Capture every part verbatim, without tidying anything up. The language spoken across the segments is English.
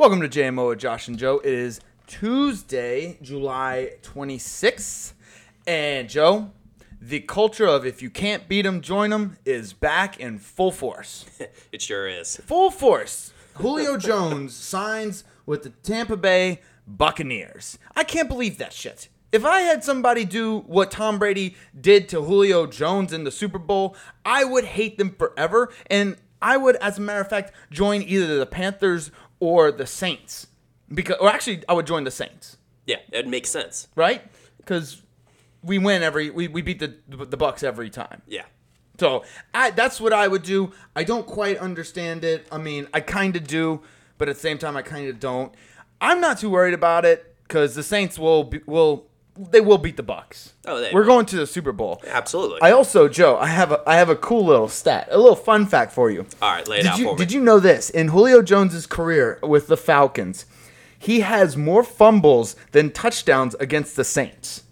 Welcome to J M O with Josh and Joe. It is Tuesday, July twenty-sixth, and Joe, the culture of if you can't beat them, join them is back in full force. It sure is. Full force. Julio Jones signs with the Tampa Bay Buccaneers. I can't believe that shit. If I had somebody do what Tom Brady did to Julio Jones in the Super Bowl, I would hate them forever, and I would, as a matter of fact, join either the Panthers or the Saints. Because, or actually, I would join the Saints. Yeah, it makes sense. Right? Because we win every, we, we beat the the Bucs every time. Yeah. So, I, that's what I would do. I don't quite understand it. I mean, I kind of do, but at the same time, I kind of don't. I'm not too worried about it, because the Saints will, be, will, they will beat the Bucs. Oh, they We're will. going to the Super Bowl. Yeah, absolutely. I also, Joe, I have a I have a cool little stat, a little fun fact for you. All right, lay it did out you, for me. Did you know this? In Julio Jones' career with the Falcons, he has more fumbles than touchdowns against the Saints.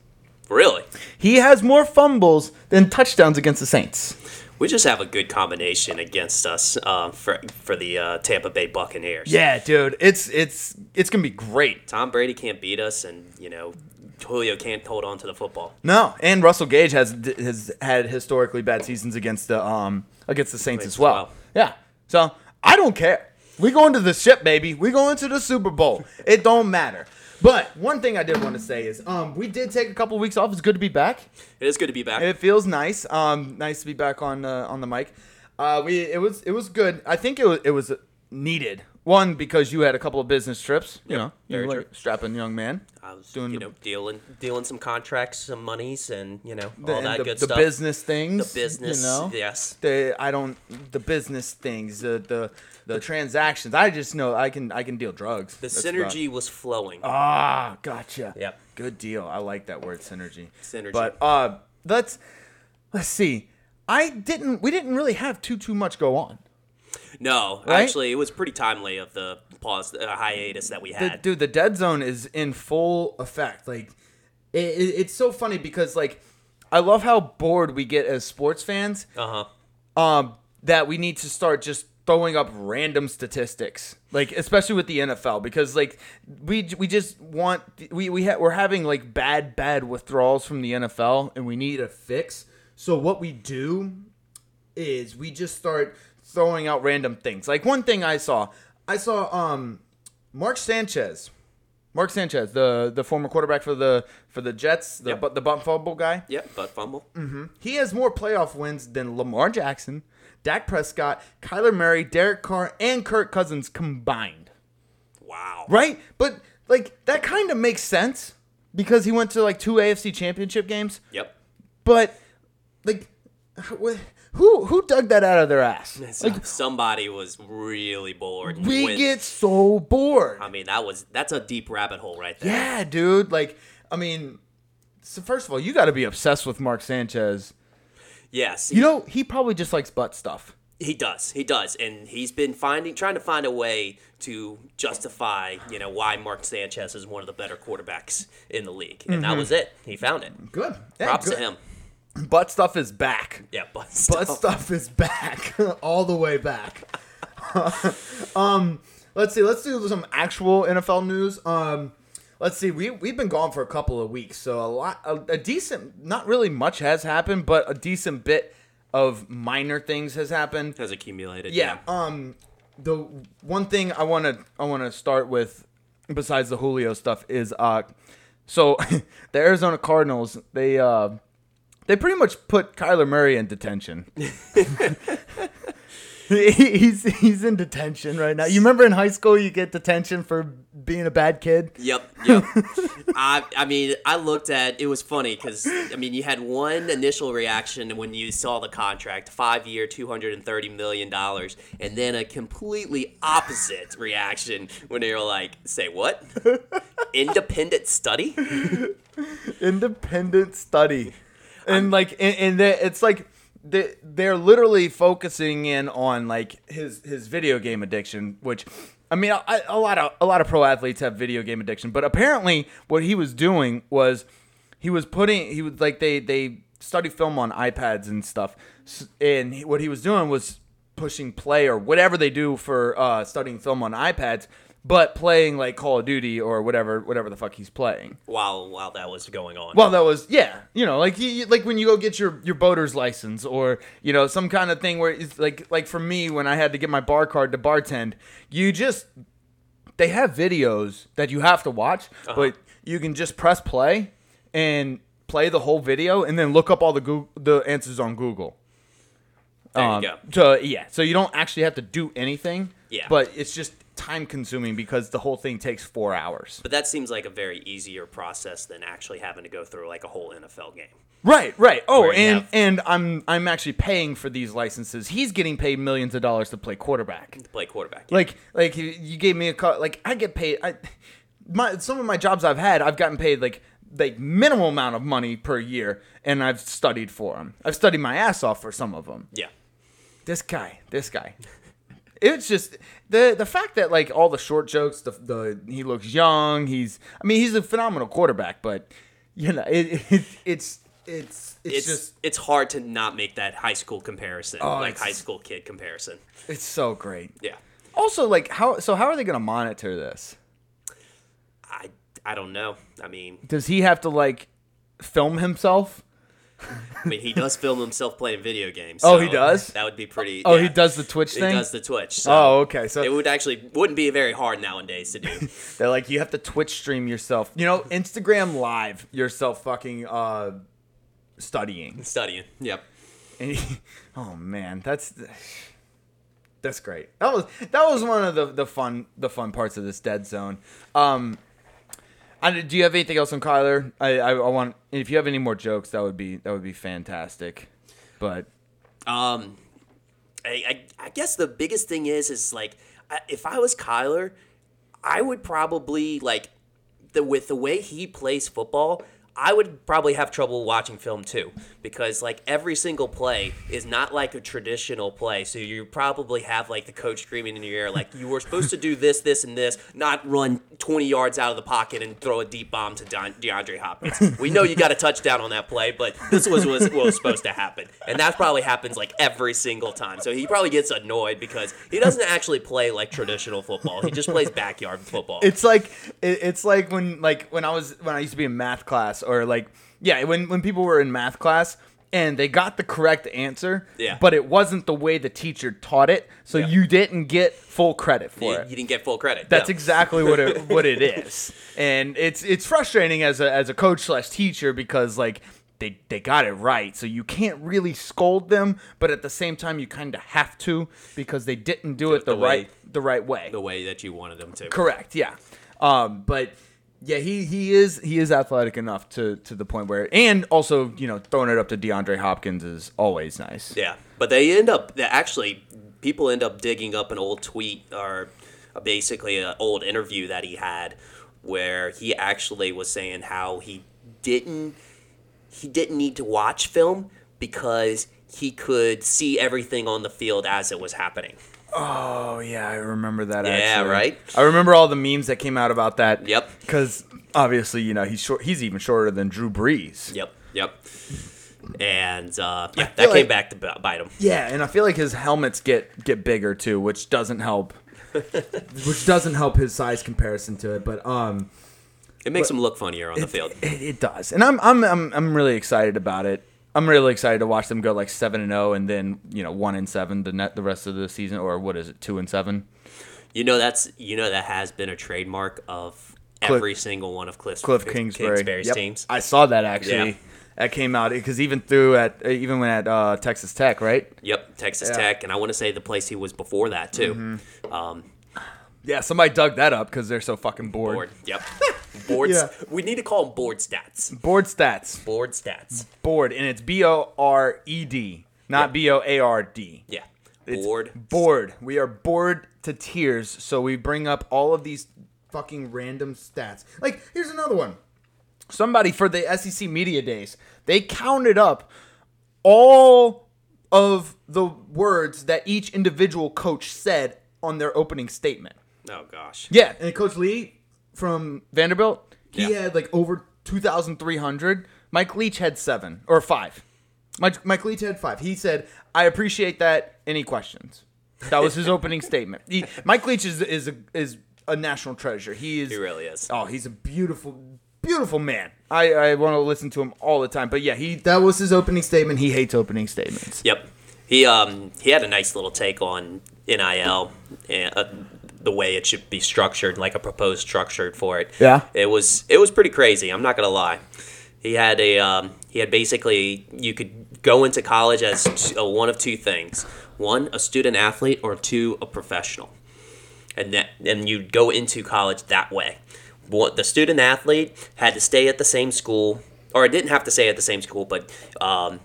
Really? He has more fumbles than touchdowns against the Saints. We just have a good combination against us uh, for for the uh, Tampa Bay Buccaneers. Yeah, dude, it's it's it's gonna be great. Tom Brady can't beat us, and you know Julio can't hold on to the football. No, and Russell Gage has has had historically bad seasons against the um against the Saints as well. well. Yeah, so I don't care. We going to the ship, baby. We going to the Super Bowl. It don't matter. But one thing I did want to say is um, we did take a couple of weeks off. It's good to be back. It is good to be back. It feels nice. Um, nice to be back on uh, on the mic. Uh, we it was it was good. I think it was it was needed. One, because you had a couple of business trips. You yep. know, you were like a strapping young man. I was doing you know, the, dealing dealing some contracts, some monies, and you know all the, that the, good the stuff. The business things. The business. You know, yes. The I don't the business things. The the. The transactions. I just know I can I can deal drugs. The That's synergy rough. was flowing. Ah, gotcha. Yep. Good deal. I like that word, synergy. Synergy. But uh, let's let's see. I didn't. We didn't really have too too much go on. No, right? Actually, it was pretty timely of the pause, uh, hiatus that we had. The, dude, the dead zone is in full effect. Like, it, it, it's so funny because like, I love how bored we get as sports fans. Uh huh. Um, that we need to start just throwing up random statistics, like especially with the N F L, because like we we just want we we ha- we're having like bad bad withdrawals from the N F L, and we need a fix. So what we do is we just start throwing out random things. Like one thing I saw, I saw um Mark Sanchez, Mark Sanchez, the the former quarterback for the for the Jets, the yep. but the butt fumble guy. Yep, butt fumble. Mm-hmm. He has more playoff wins than Lamar Jackson, Dak Prescott, Kyler Murray, Derek Carr, and Kirk Cousins combined. Wow. Right? But, like, that kind of makes sense because he went to, like, two A F C championship games. Yep. But, like, who who dug that out of their ass? Like, somebody was really bored. We went, get so bored. I mean, that was that's a deep rabbit hole right there. Yeah, dude. Like, I mean, so first of all, you got to be obsessed with Mark Sanchez. Yes. He, you know, he probably just likes butt stuff. He does. He does. And he's been finding, trying to find a way to justify, you know, why Mark Sanchez is one of the better quarterbacks in the league. And mm-hmm. that was it. He found it. Good. Yeah, props good. to him. Butt stuff is back. Yeah, butt stuff. Butt stuff is back. All the way back. um, let's see. Let's do some actual N F L news. Um, Let's see. We we've been gone for a couple of weeks, so a lot, a, a decent, not really much has happened, but a decent bit of minor things has happened. Has accumulated. Yeah. yeah. Um, the one thing I want to I want to start with, besides the Julio stuff, is uh, so the Arizona Cardinals they uh, they pretty much put Kyler Murray in detention. He's he's in detention right now. You remember in high school you get detention for being a bad kid? Yep, yep. I I mean, I looked at, it was funny because, I mean, you had one initial reaction when you saw the contract, five-year, two hundred thirty million dollars, and then a completely opposite reaction when they were like, say what? Independent study? Independent study. And I'm, like, and, and the, it's like, They, they're literally focusing in on like his, his video game addiction, which I mean, I, a lot of a lot of pro athletes have video game addiction, but apparently what he was doing was he was putting he was like they they study film on iPads and stuff, and he, what he was doing was pushing play or whatever they do for uh, studying film on iPads, but playing like Call of Duty or whatever, whatever the fuck he's playing. While while that was going on. While that was, yeah, you know, like you, like when you go get your, your boater's license or you know some kind of thing where it's like like for me when I had to get my bar card to bartend, you just they have videos that you have to watch, uh-huh. but you can just press play and play the whole video and then look up all the Google, the answers on Google. There um, you go. So, yeah, so you don't actually have to do anything. Yeah. But it's just time-consuming because the whole thing takes four hours. But that seems like a very easier process than actually having to go through like a whole N F L game. Right, right. Oh, and have... and I'm I'm actually paying for these licenses. He's getting paid millions of dollars to play quarterback. To play quarterback. Yeah. Like like you gave me a call. Like I get paid. I my some of my jobs I've had, I've gotten paid like. Like minimal amount of money per year, and I've studied for them. I've studied my ass off for some of them. Yeah, this guy, this guy. It's just the the fact that like all the short jokes. The the he looks young. He's I mean he's a phenomenal quarterback, but you know it, it it's it's it's it's just it's hard to not make that high school comparison, oh, like high school kid comparison. It's so great. Yeah. Also, like how so? How are they going to monitor this? I. I don't know. I mean, does he have to like film himself? I mean, he does film himself playing video games. So oh, he does? That would be pretty. Oh, yeah. He does the Twitch thing? He does the Twitch. So oh, okay. So it would actually wouldn't be very hard nowadays to do. They're like, you have to Twitch stream yourself. You know, Instagram live yourself fucking uh, studying. Studying. Yep. And he, oh man, that's that's great. That was that was one of the, the fun the fun parts of this Dead Zone. Um I, do you have anything else on Kyler? I, I I want if you have any more jokes, that would be that would be fantastic. But um, I I, I guess the biggest thing is is like I, if I was Kyler, I would probably like the with the way he plays football, I would probably have trouble watching film too because like every single play is not like a traditional play. So you probably have like the coach screaming in your ear like you were supposed to do this, this, and this, not run twenty yards out of the pocket and throw a deep bomb to DeAndre Hopkins. We know you got a touchdown on that play, but this was what was supposed to happen. And that probably happens like every single time. So he probably gets annoyed because he doesn't actually play like traditional football. He just plays backyard football. It's like it's like when like when I was when I used to be in math class. Or like, yeah, when, when people were in math class and they got the correct answer, yeah. but it wasn't the way the teacher taught it, so yeah. you didn't get full credit for you, it. You didn't get full credit. That's no. exactly what it what it is, and it's it's frustrating as a as a coach slash teacher because like they they got it right, so you can't really scold them, but at the same time you kind of have to because they didn't do, do it the, the way, right the right way, the way that you wanted them to. Correct. Yeah, um, but. Yeah, he, he is he is athletic enough to, to the point where, and also you know throwing it up to DeAndre Hopkins is always nice. Yeah, but they end up actually people end up digging up an old tweet or basically an old interview that he had where he actually was saying how he didn't he didn't need to watch film because he could see everything on the field as it was happening. Oh, yeah, I remember that, yeah, actually. Yeah, right? I remember all the memes that came out about that. Yep. Because, obviously, you know, he's short, he's even shorter than Drew Brees. Yep, yep. And, uh, yeah, that like, came back to bite him. Yeah, and I feel like his helmets get, get bigger, too, which doesn't help. which doesn't help his size comparison to it, but... um, It makes but, him look funnier on it, the field. It, it does. And I'm, I'm, I'm, I'm really excited about it. I'm really excited to watch them go like seven and zero, and then you know one and seven the net the rest of the season, or what is it, two and seven? You know that's you know that has been a trademark of Cliff, every single one of Cliff, Cliff Kingsbury. Kingsbury's yep. teams. I saw that actually. Yeah. That came out because even through at even when at uh, Texas Tech, right? Yep, Texas yeah. Tech, and I want to say the place he was before that too. Mm-hmm. Um, yeah, somebody dug that up because they're so fucking bored. bored. Yep. Boards. Yeah. We need to call them board stats. Board stats. Board stats. Board, and it's B O R E D, not yeah. B O A R D. Yeah. It's board. Bored. We are bored to tears, so we bring up all of these fucking random stats. Like, here's another one. Somebody for the S E C Media Days, they counted up all of the words that each individual coach said on their opening statement. Oh, gosh. Yeah, and Coach Lee... From Vanderbilt, he yeah. had like over two thousand three hundred. Mike Leach had seven or five. Mike, Mike Leach had five. He said, "I appreciate that. Any questions?" That was his opening statement. He, Mike Leach is is is a national treasure. He is. He really is. Oh, he's a beautiful, beautiful man. I, I want to listen to him all the time. But yeah, he that was his opening statement. He hates opening statements. Yep. He um he had a nice little take on N I L and uh, the way it should be structured, like a proposed structure for it. Yeah. It was it was pretty crazy. I'm not gonna lie. He had a um, he had basically you could go into college as t- uh, one of two things: one, a student athlete, or two, a professional. And that and you'd go into college that way. What the student athlete had to stay at the same school, or didn't have to stay at the same school, but um,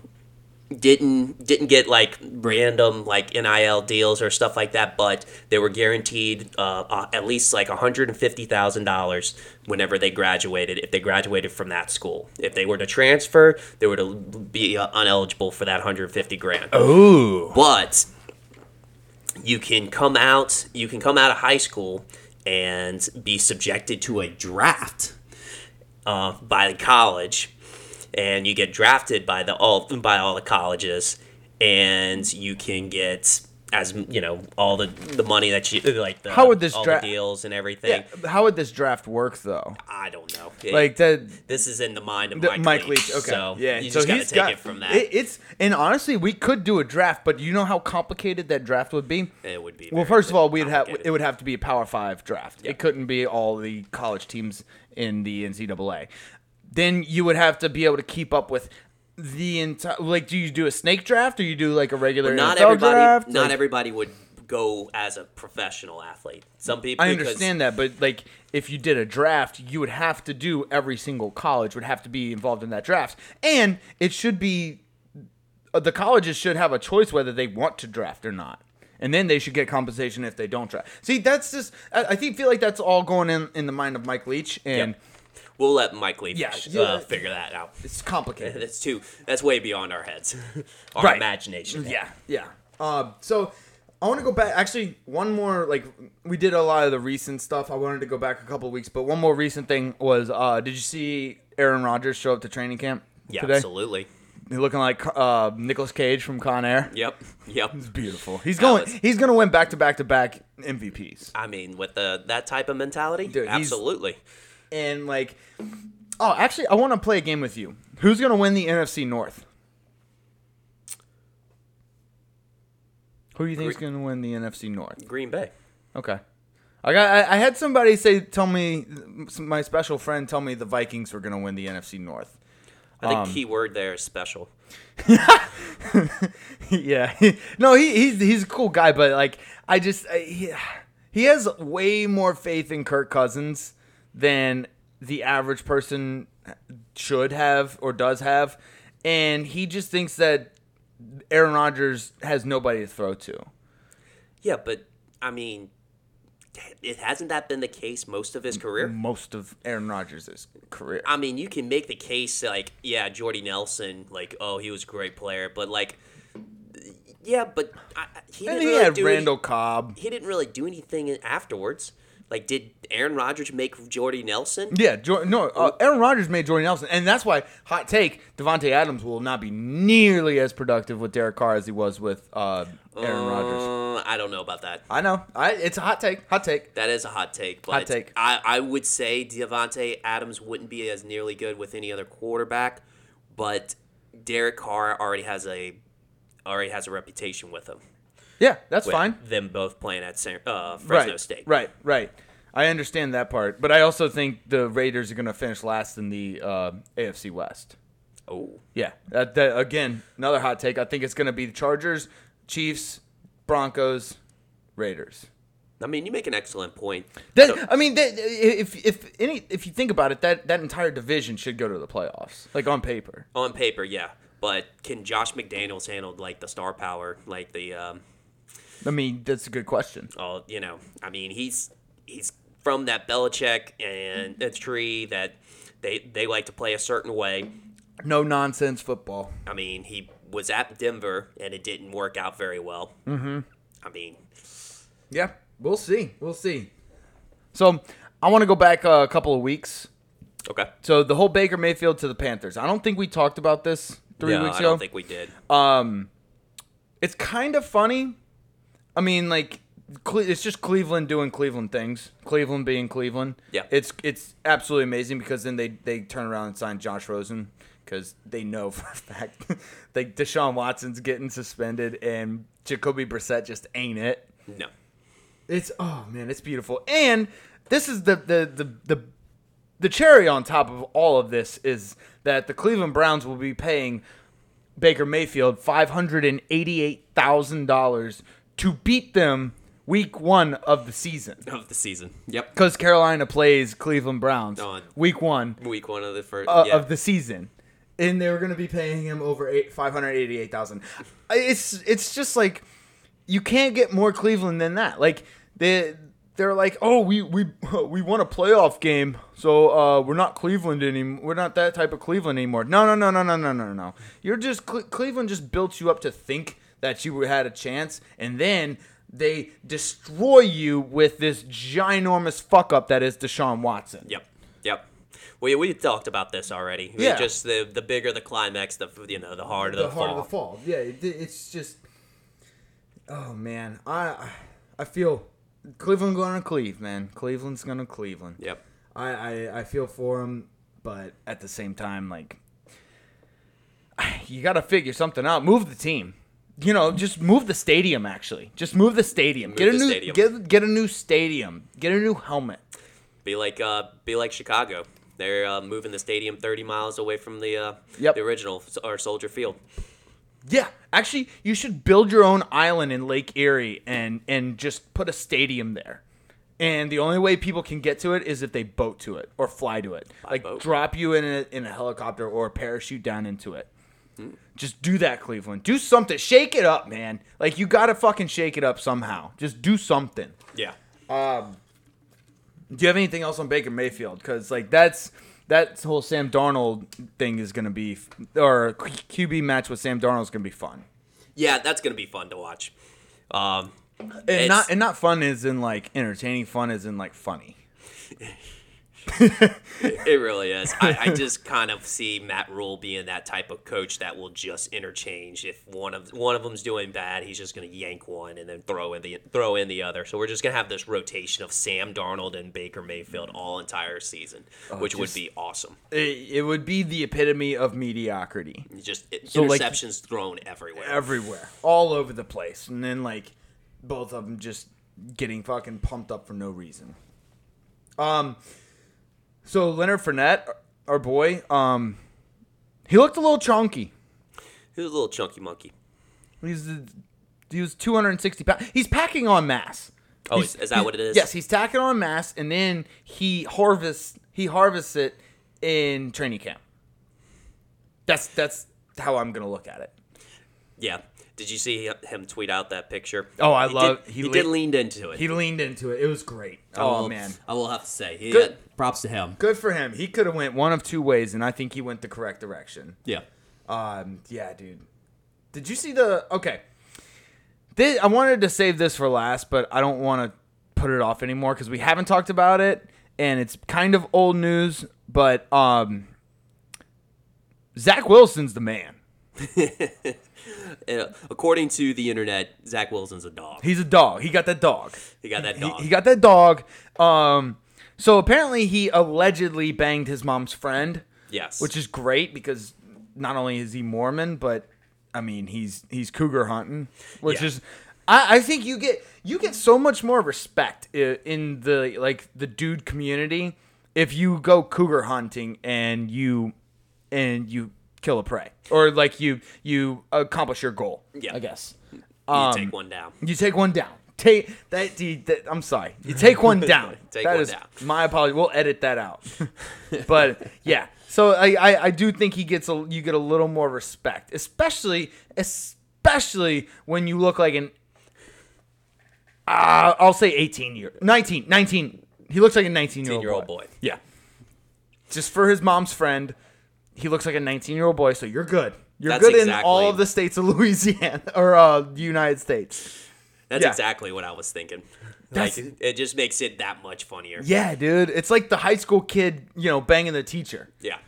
didn't didn't get like random like N I L deals or stuff like that. But they were guaranteed uh, uh, at least like one hundred fifty thousand dollars whenever they graduated, if they graduated from that school. If they were to transfer, they were to be uh, ineligible for that one hundred fifty grand. Oh, but you can come out. You can come out of high school and be subjected to a draft uh, by the college, and you get drafted by the all by all the colleges, and you can get as you know all the, the money that you like. The, how would this all dra- the deals and everything? Yeah, how would this draft work though? I don't know. It, like the, this is in the mind of the, Mike, Mike Leach. Okay, so yeah, you so just gotta take got, it from that. It, it's and honestly, we could do a draft, but you know how complicated that draft would be. It would be. Well, first of all, we'd have it would have to be a Power Five draft. Yep. It couldn't be all the college teams in the N C double A. Then you would have to be able to keep up with the entire. Like, do you do a snake draft or you do like a regular well, not N F L everybody, draft? Not like, everybody would go as a professional athlete. Some people. I understand that, but like if you did a draft, you would have to do every single college would have to be involved in that draft, and it should be the colleges should have a choice whether they want to draft or not. And then they should get compensation if they don't draft. See, that's just I, I think feel like that's all going in, in the mind of Mike Leach, and yep. We'll let Mike Leach yeah, yeah. Uh, figure that out. It's complicated. That's too. That's way beyond our heads, our right. imagination. Yeah, yeah. Uh, so I want to go back. Actually, one more. Like we did a lot of the recent stuff. I wanted to go back a couple of weeks, but one more recent thing was: uh, did you see Aaron Rodgers show up to training camp? Yeah, today? Absolutely. He's looking like uh, Nicolas Cage from Con Air. Yep, yep. It's beautiful. He's going. He's going to win back to back to back M V Ps. I mean, with the that type of mentality, dude, absolutely. And like, oh, actually, I want to play a game with you. Who's gonna win the N F C North? Who do you think is gonna win the N F C North? Green Bay. Okay. I got. I, I had somebody say, tell me, my special friend, tell me the Vikings were gonna win the N F C North. I think um, key word there is special. yeah. No, he he's he's a cool guy, but like, I just I, he, he has way more faith in Kirk Cousins than the average person should have or does have. And he just thinks that Aaron Rodgers has nobody to throw to. Yeah, but, I mean, it hasn't that been the case most of his career? Most of Aaron Rodgers' career. I mean, you can make the case, like, yeah, Jordy Nelson, like, oh, he was a great player. But, like, yeah, but I, he didn't and he really had do Randall any, Cobb. He didn't really do anything afterwards. Like, did Aaron Rodgers make Jordy Nelson? Yeah, no, uh, Aaron Rodgers made Jordy Nelson. And that's why, hot take, Devontae Adams will not be nearly as productive with Derek Carr as he was with uh, Aaron uh, Rodgers. I don't know about that. I know. I, it's a hot take. Hot take. That is a hot take. But hot take. I, I would say Devontae Adams wouldn't be as nearly good with any other quarterback, but Derek Carr already has a already has a reputation with him. Yeah, that's fine. Them both playing at uh, Fresno right, State. Right, right. I understand that part, but I also think the Raiders are going to finish last in the uh, A F C West. Oh, yeah. That, that again, another hot take. I think it's going to be the Chargers, Chiefs, Broncos, Raiders. I mean, you make an excellent point. That, so, I mean, that, if if any if you think about it, that, that entire division should go to the playoffs, like on paper. On paper, yeah. But can Josh McDaniels handle like the star power, like the? Um, I mean, that's a good question. Oh, you know, I mean, he's he's from that Belichick and a tree that they they like to play a certain way. No nonsense football. I mean, he was at Denver and it didn't work out very well. Mm-hmm. I mean, yeah, we'll see, we'll see. So I want to go back uh, a couple of weeks. Okay. So the whole Baker Mayfield to the Panthers. I don't think we talked about this three no, weeks ago. I don't think we did. Um, it's kind of funny. I mean, like, it's just Cleveland doing Cleveland things. Cleveland being Cleveland. Yeah. It's it's absolutely amazing because then they, they turn around and sign Josh Rosen because they know for a fact like Deshaun Watson's getting suspended and Jacoby Brissett just ain't it. No. It's oh man, it's beautiful. And this is the the the the, the cherry on top of all of this is that the Cleveland Browns will be paying Baker Mayfield five hundred eighty-eight thousand dollars to beat them week one of the season. Of the season, yep. Because Carolina plays Cleveland Browns on week one. Week one of the first uh, yeah. of the season, and they were going to be paying him over five hundred eighty-eight thousand dollars. It's it's just like you can't get more Cleveland than that. Like they they're like, oh, we we we won a playoff game, so uh, we're not Cleveland anymore. We're not that type of Cleveland anymore. No, no, no, no, no, no, no, no. You're just Cle- Cleveland just built you up to think that you had a chance, and then they destroy you with this ginormous fuck-up that is Deshaun Watson. Yep, yep. We we talked about this already. We yeah. Just the, the bigger the climax, the you know the harder the, the harder fall. The fall. Yeah, it, it's just. Oh man, I I feel Cleveland gonna Cleve, man. Cleveland's gonna Cleveland. Yep. I I, I feel for him, but at the same time, like you got to figure something out. Move the team. You know, just move the stadium. Actually, just move the stadium. Move get a new stadium. Get, get a new stadium. Get a new helmet. Be like, uh, be like Chicago. They're uh, moving the stadium thirty miles away from the uh, yep. the original or Soldier Field. Yeah, actually, you should build your own island in Lake Erie and and just put a stadium there. And the only way people can get to it is if they boat to it or fly to it, By like boat. Drop you in a, in a helicopter or a parachute down into it. Just do that, Cleveland. Do something. Shake it up, man. Like, you got to fucking shake it up somehow. Just do something. Yeah. Um, do you have anything else on Baker Mayfield? Because, like, that's that whole Sam Darnold thing is going to be – or Q B match with Sam Darnold is going to be fun. Yeah, that's going to be fun to watch. Um, and, not, and not fun as in, like, entertaining. Fun as in, like, funny. It really is. I, I just kind of see Matt Rule being that type of coach that will just interchange. If one of one of them's doing bad, he's just going to yank one and then throw in the throw in the other. So we're just going to have this rotation of Sam Darnold and Baker Mayfield all entire season, oh, which just, would be awesome. It, it would be the epitome of mediocrity. Just it, so interceptions like, thrown everywhere, everywhere, all over the place, and then like both of them just getting fucking pumped up for no reason. Um. So Leonard Fournette, our boy, um, he looked a little chunky. He was a little chunky monkey. He's he was two hundred sixty pounds. He's packing on mass. Oh, he's, is that he, what it is? Yes, he's packing on mass, and then he harvests he harvests it in training camp. That's that's how I'm gonna look at it. Yeah. Did you see him tweet out that picture? Oh, I he love. Did, he he le- did leaned into it. He leaned into it. It was great. Oh, will, man, I will have to say, he good. Had, props to him. Good for him. He could have went one of two ways, and I think he went the correct direction. Yeah. Um. Yeah, dude. Did you see the? Okay. This, I wanted to save this for last, but I don't want to put it off anymore because we haven't talked about it, and it's kind of old news. But um, Zach Wilson's the man. According to the internet, Zach Wilson's a dog. He's a dog. He got that dog. He got that dog. He, he got that dog. Um, so apparently he allegedly banged his mom's friend. Yes. Which is great because not only is he Mormon, but I mean he's he's cougar hunting, which yeah. is I, I think you get you get so much more respect in the like the dude community if you go cougar hunting and you and you. kill a prey or like you you accomplish your goal. Yeah, I guess um, you take one down. You take one down. Take that, that. I'm sorry. You take one down. Take that one is, down. My apologies. We'll edit that out. But yeah, so I, I I do think he gets a you get a little more respect, especially especially when you look like an uh, I'll say eighteen year nineteen nineteen. He looks like a nineteen year old boy. Yeah, just for his mom's friend. He looks like a nineteen-year-old boy, so you're good. You're That's good exactly. in all of the states of Louisiana or uh, the United States. That's yeah. exactly what I was thinking. That's, like it just makes it that much funnier. Yeah, dude. It's like the high school kid, you know, banging the teacher. Yeah.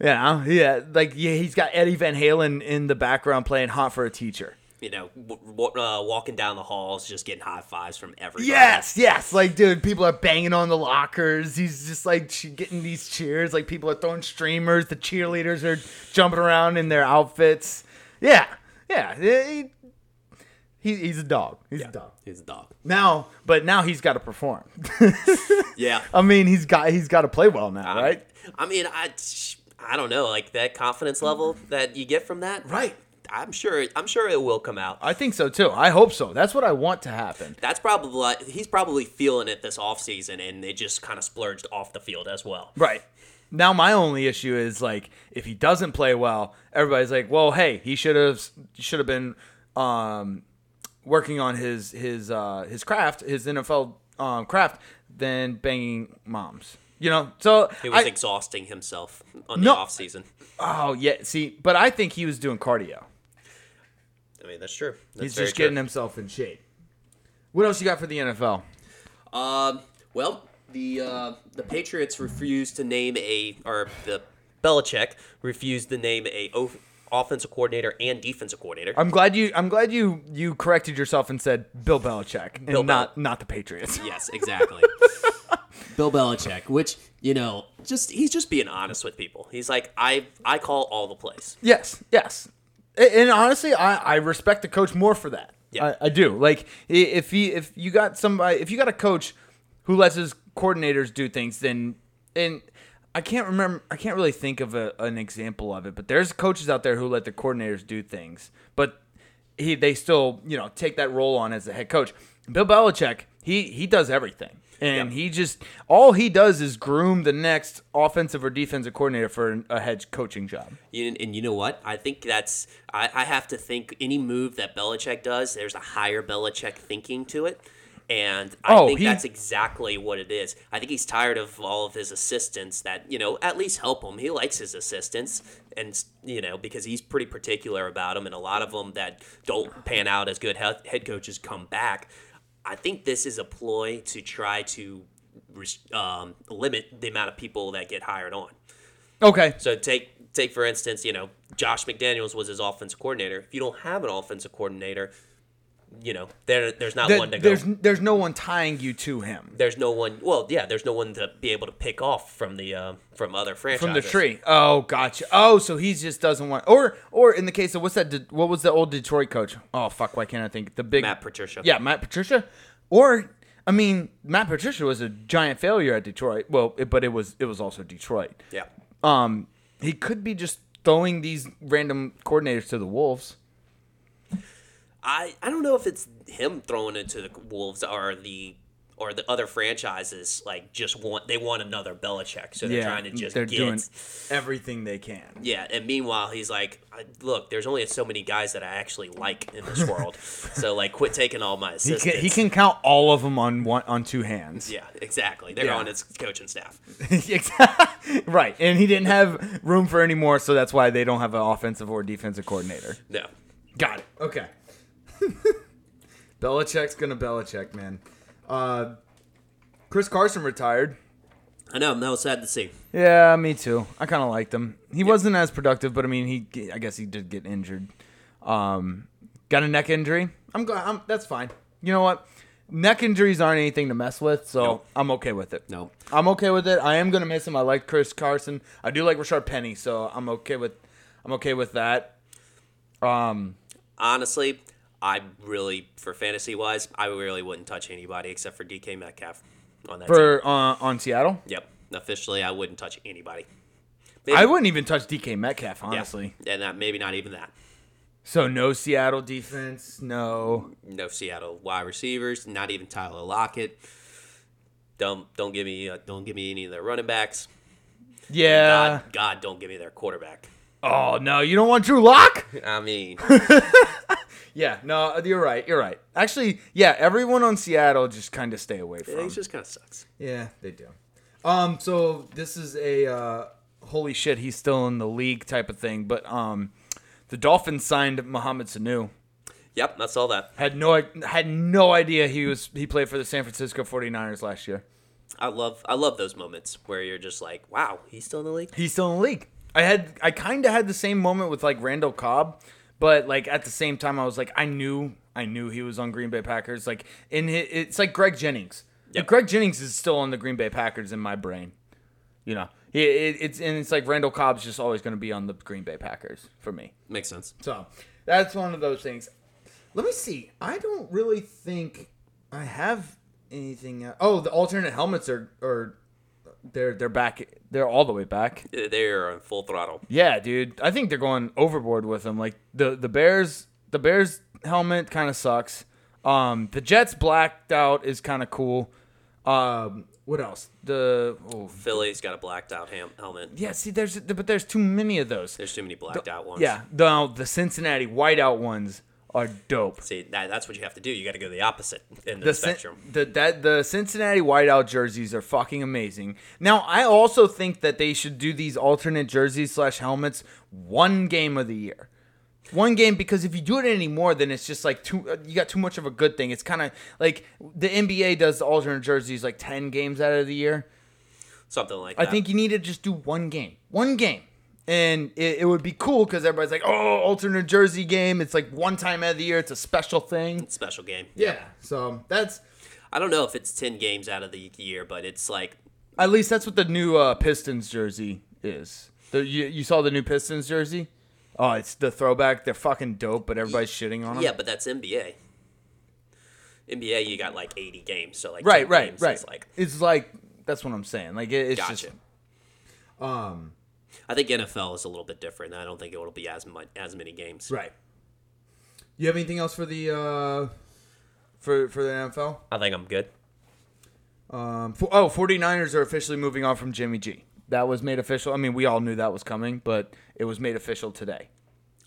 Yeah, yeah. Like yeah, he's got Eddie Van Halen in the background playing "Hot for a Teacher." you know, w- uh, walking down the halls, just getting high fives from everybody. Yes, yes. Like, dude, people are banging on the lockers. He's just, like, getting these cheers. Like, people are throwing streamers. The cheerleaders are jumping around in their outfits. Yeah, yeah. He, he, he's a dog. He's yeah, a dog. He's a dog. Now, but now he's got to perform. Yeah. I mean, he's got he's got to play well now, I, right? I mean, I, I don't know. Like, that confidence level that you get from that. Right. I'm sure I'm sure it will come out. I think so, too. I hope so. That's what I want to happen. That's probably He's probably feeling it this offseason, and it just kind of splurged off the field as well. Right. Now, my only issue is, like, if he doesn't play well, everybody's like, well, hey, he should have should have been um, working on his his uh, his craft, his N F L um, craft, than banging moms. You know, so he was I, exhausting himself on no, the offseason. Oh, yeah. See, but I think he was doing cardio. I mean, that's true. That's He's just true. Getting himself in shape. What else you got for the N F L? Um, well, the uh, the Patriots refused to name a or the Belichick refused to name a of, offensive coordinator and defensive coordinator. I'm glad you I'm glad you, you corrected yourself and said Bill Belichick Bill and Bel- not not the Patriots. Yes, exactly. Bill Belichick, which, you know, just he's just being honest with people. He's like, I I call all the plays. Yes, yes. And honestly, I, I respect the coach more for that. Yeah. I, I do. Like, if he if you got somebody if you got a coach who lets his coordinators do things, then and I can't remember I can't really think of a, an example of it, but there's coaches out there who let the coordinators do things, but he they still, you know, take that role on as the head coach. Bill Belichick, he he does everything. And yep. he just – all he does is groom the next offensive or defensive coordinator for a head coaching job. And, and you know what? I think that's I, – I have to think any move that Belichick does, there's a higher Belichick thinking to it. And I oh, think he, that's exactly what it is. I think he's tired of all of his assistants that, you know, at least help him. He likes his assistants, and you know, because he's pretty particular about them, and a lot of them that don't pan out as good head coaches come back. I think this is a ploy to try to um, limit the amount of people that get hired on. Okay. So take take for instance, you know, Josh McDaniels was his offensive coordinator. If you don't have an offensive coordinator, you know, there there's not there, one to there's, go. There's there's no one tying you to him. There's no one. Well, yeah, there's no one to be able to pick off from the uh, from other franchises. From the tree. Oh, gotcha. Oh, so he just doesn't want. Or or in the case of what's that? What was the old Detroit coach? Oh fuck, why can't I think? The big Matt Patricia. Yeah, Matt Patricia. Or I mean, Matt Patricia was a giant failure at Detroit. Well, it, but it was it was also Detroit. Yeah. Um, he could be just throwing these random coordinators to the wolves. I, I don't know if it's him throwing it to the Wolves or the or the other franchises like just want they want another Belichick, so they're yeah, trying to just they're get doing everything they can. Yeah, and meanwhile he's like, look, there's only so many guys that I actually like in this world, so like quit taking all my assistants. He can, he can count all of them on one on two hands. Yeah, exactly. They're yeah. on his coaching staff. Right, and he didn't have room for any more, so that's why they don't have an offensive or defensive coordinator. No, got it. Okay. Belichick's gonna Belichick, man. Uh, Chris Carson retired. I know, that was sad to see. Yeah, me too. I kind of liked him. He yep. wasn't as productive, but I mean, he I guess he did get injured. Um, got a neck injury. I'm glad. I'm, that's fine. You know what? Neck injuries aren't anything to mess with, so nope. I'm okay with it. No, nope. I'm okay with it. I am gonna miss him. I like Chris Carson. I do like Rashard Penny, so I'm okay with I'm okay with that. Um, honestly. I really, for fantasy-wise, I really wouldn't touch anybody except for D K Metcalf on that for, team. For uh, on Seattle? Yep. Officially, I wouldn't touch anybody. Maybe. I wouldn't even touch D K Metcalf, honestly. Yeah. And that, maybe not even that. So no Seattle defense, no... No Seattle wide receivers, not even Tyler Lockett. Don't don't give me uh, don't give me any of their running backs. Yeah. God, God, don't give me their quarterback. Oh, no, you don't want Drew Lock? I mean... Yeah, no, you're right. You're right. Actually, yeah, everyone on Seattle just kind of stay away from. It just kind of sucks. Yeah, they do. Um, so this is a uh, holy shit, he's still in the league type of thing. But um, the Dolphins signed Mohamed Sanu. Yep, I saw that. Had no had no idea he was he played for the San Francisco forty-niners last year. I love I love those moments where you're just like, wow, he's still in the league. He's still in the league. I had I kind of had the same moment with like Randall Cobb. But, like, at the same time, I was like, I knew I knew he was on Green Bay Packers. Like, in his, it's like Greg Jennings. Yep. Like, Greg Jennings is still on the Green Bay Packers in my brain. You know, it, it, it's and it's like Randall Cobb's just always going to be on the Green Bay Packers for me. Makes sense. So, that's one of those things. Let me see. I don't really think I have anything. Else. Oh, the alternate helmets are, are they're they're back. They're all the way back. They're on full throttle. Yeah, dude. I think they're going overboard with them. Like the the Bears, the Bears helmet kind of sucks. Um, the Jets blacked out is kind of cool. Um, what else? The oh. Philly's got a blacked out ham- helmet. Yeah, see, there's but there's too many of those. There's too many blacked the, out ones. Yeah, the the Cincinnati whiteout ones. Are dope. See, that, that's what you have to do. You got to go the opposite end of the, the spectrum. The, that, the Cincinnati whiteout jerseys are fucking amazing. Now, I also think that they should do these alternate jerseys slash helmets one game of the year. One game, because if you do it anymore, then it's just like too. You got too much of a good thing. It's kind of like the N B A does the alternate jerseys like ten games out of the year. Something like that. I think you need to just do one game. One game. And it, it would be cool because everybody's like, oh, alternate jersey game. It's like one time out of the year. It's a special thing. It's a special game. Yeah. yeah. So that's... I don't know if it's ten games out of the year, but it's like... At least that's what the new uh, Pistons jersey is. The, you, you saw the new Pistons jersey? Oh, it's the throwback. They're fucking dope, but everybody's yeah, shitting on them. Yeah, but that's N B A. N B A, you got like eighty games. So like right, right, games, right. It's like... It's like... That's what I'm saying. Like it, it's gotcha. just... Um... I think N F L is a little bit different. I don't think it will be as much, as many games. Right. You have anything else for the uh, for for the N F L? I think I'm good. Um. For, oh, 49ers are officially moving on from Jimmy G. That was made official. I mean, we all knew that was coming, but it was made official today.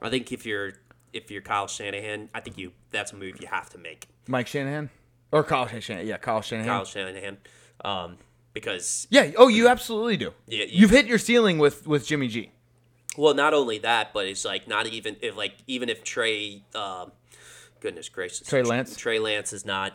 I think if you're if you're Kyle Shanahan, I think you that's a move you have to make. Mike Shanahan or Kyle Shanahan? Yeah, Kyle Shanahan. Kyle Shanahan. Um. Because yeah, oh, you absolutely do. Yeah, you, You've hit your ceiling with, with Jimmy G. Well, not only that, but it's like not even if like even if Trey, um, goodness gracious, Trey Lance, Trey Lance is not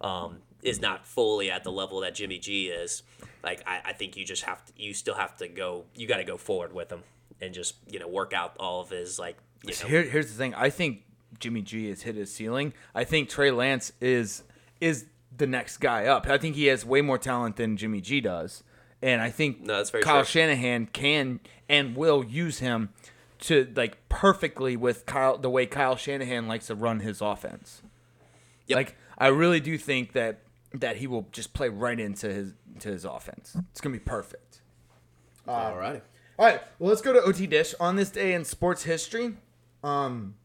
um, is not fully at the level that Jimmy G is. Like I, I think you just have to, you still have to go. You got to go forward with him and just you know work out all of his like. You know. Here, here's the thing. I think Jimmy G has hit his ceiling. I think Trey Lance is is. the next guy up. I think he has way more talent than Jimmy G does. And I think no, that's very Kyle true. Shanahan can and will use him to like perfectly with Kyle the way Kyle Shanahan likes to run his offense. Yep. Like I really do think that that he will just play right into his to his offense. It's going to be perfect. Uh, all right. All right. Well, let's go to O T Dish on this day in sports history. Um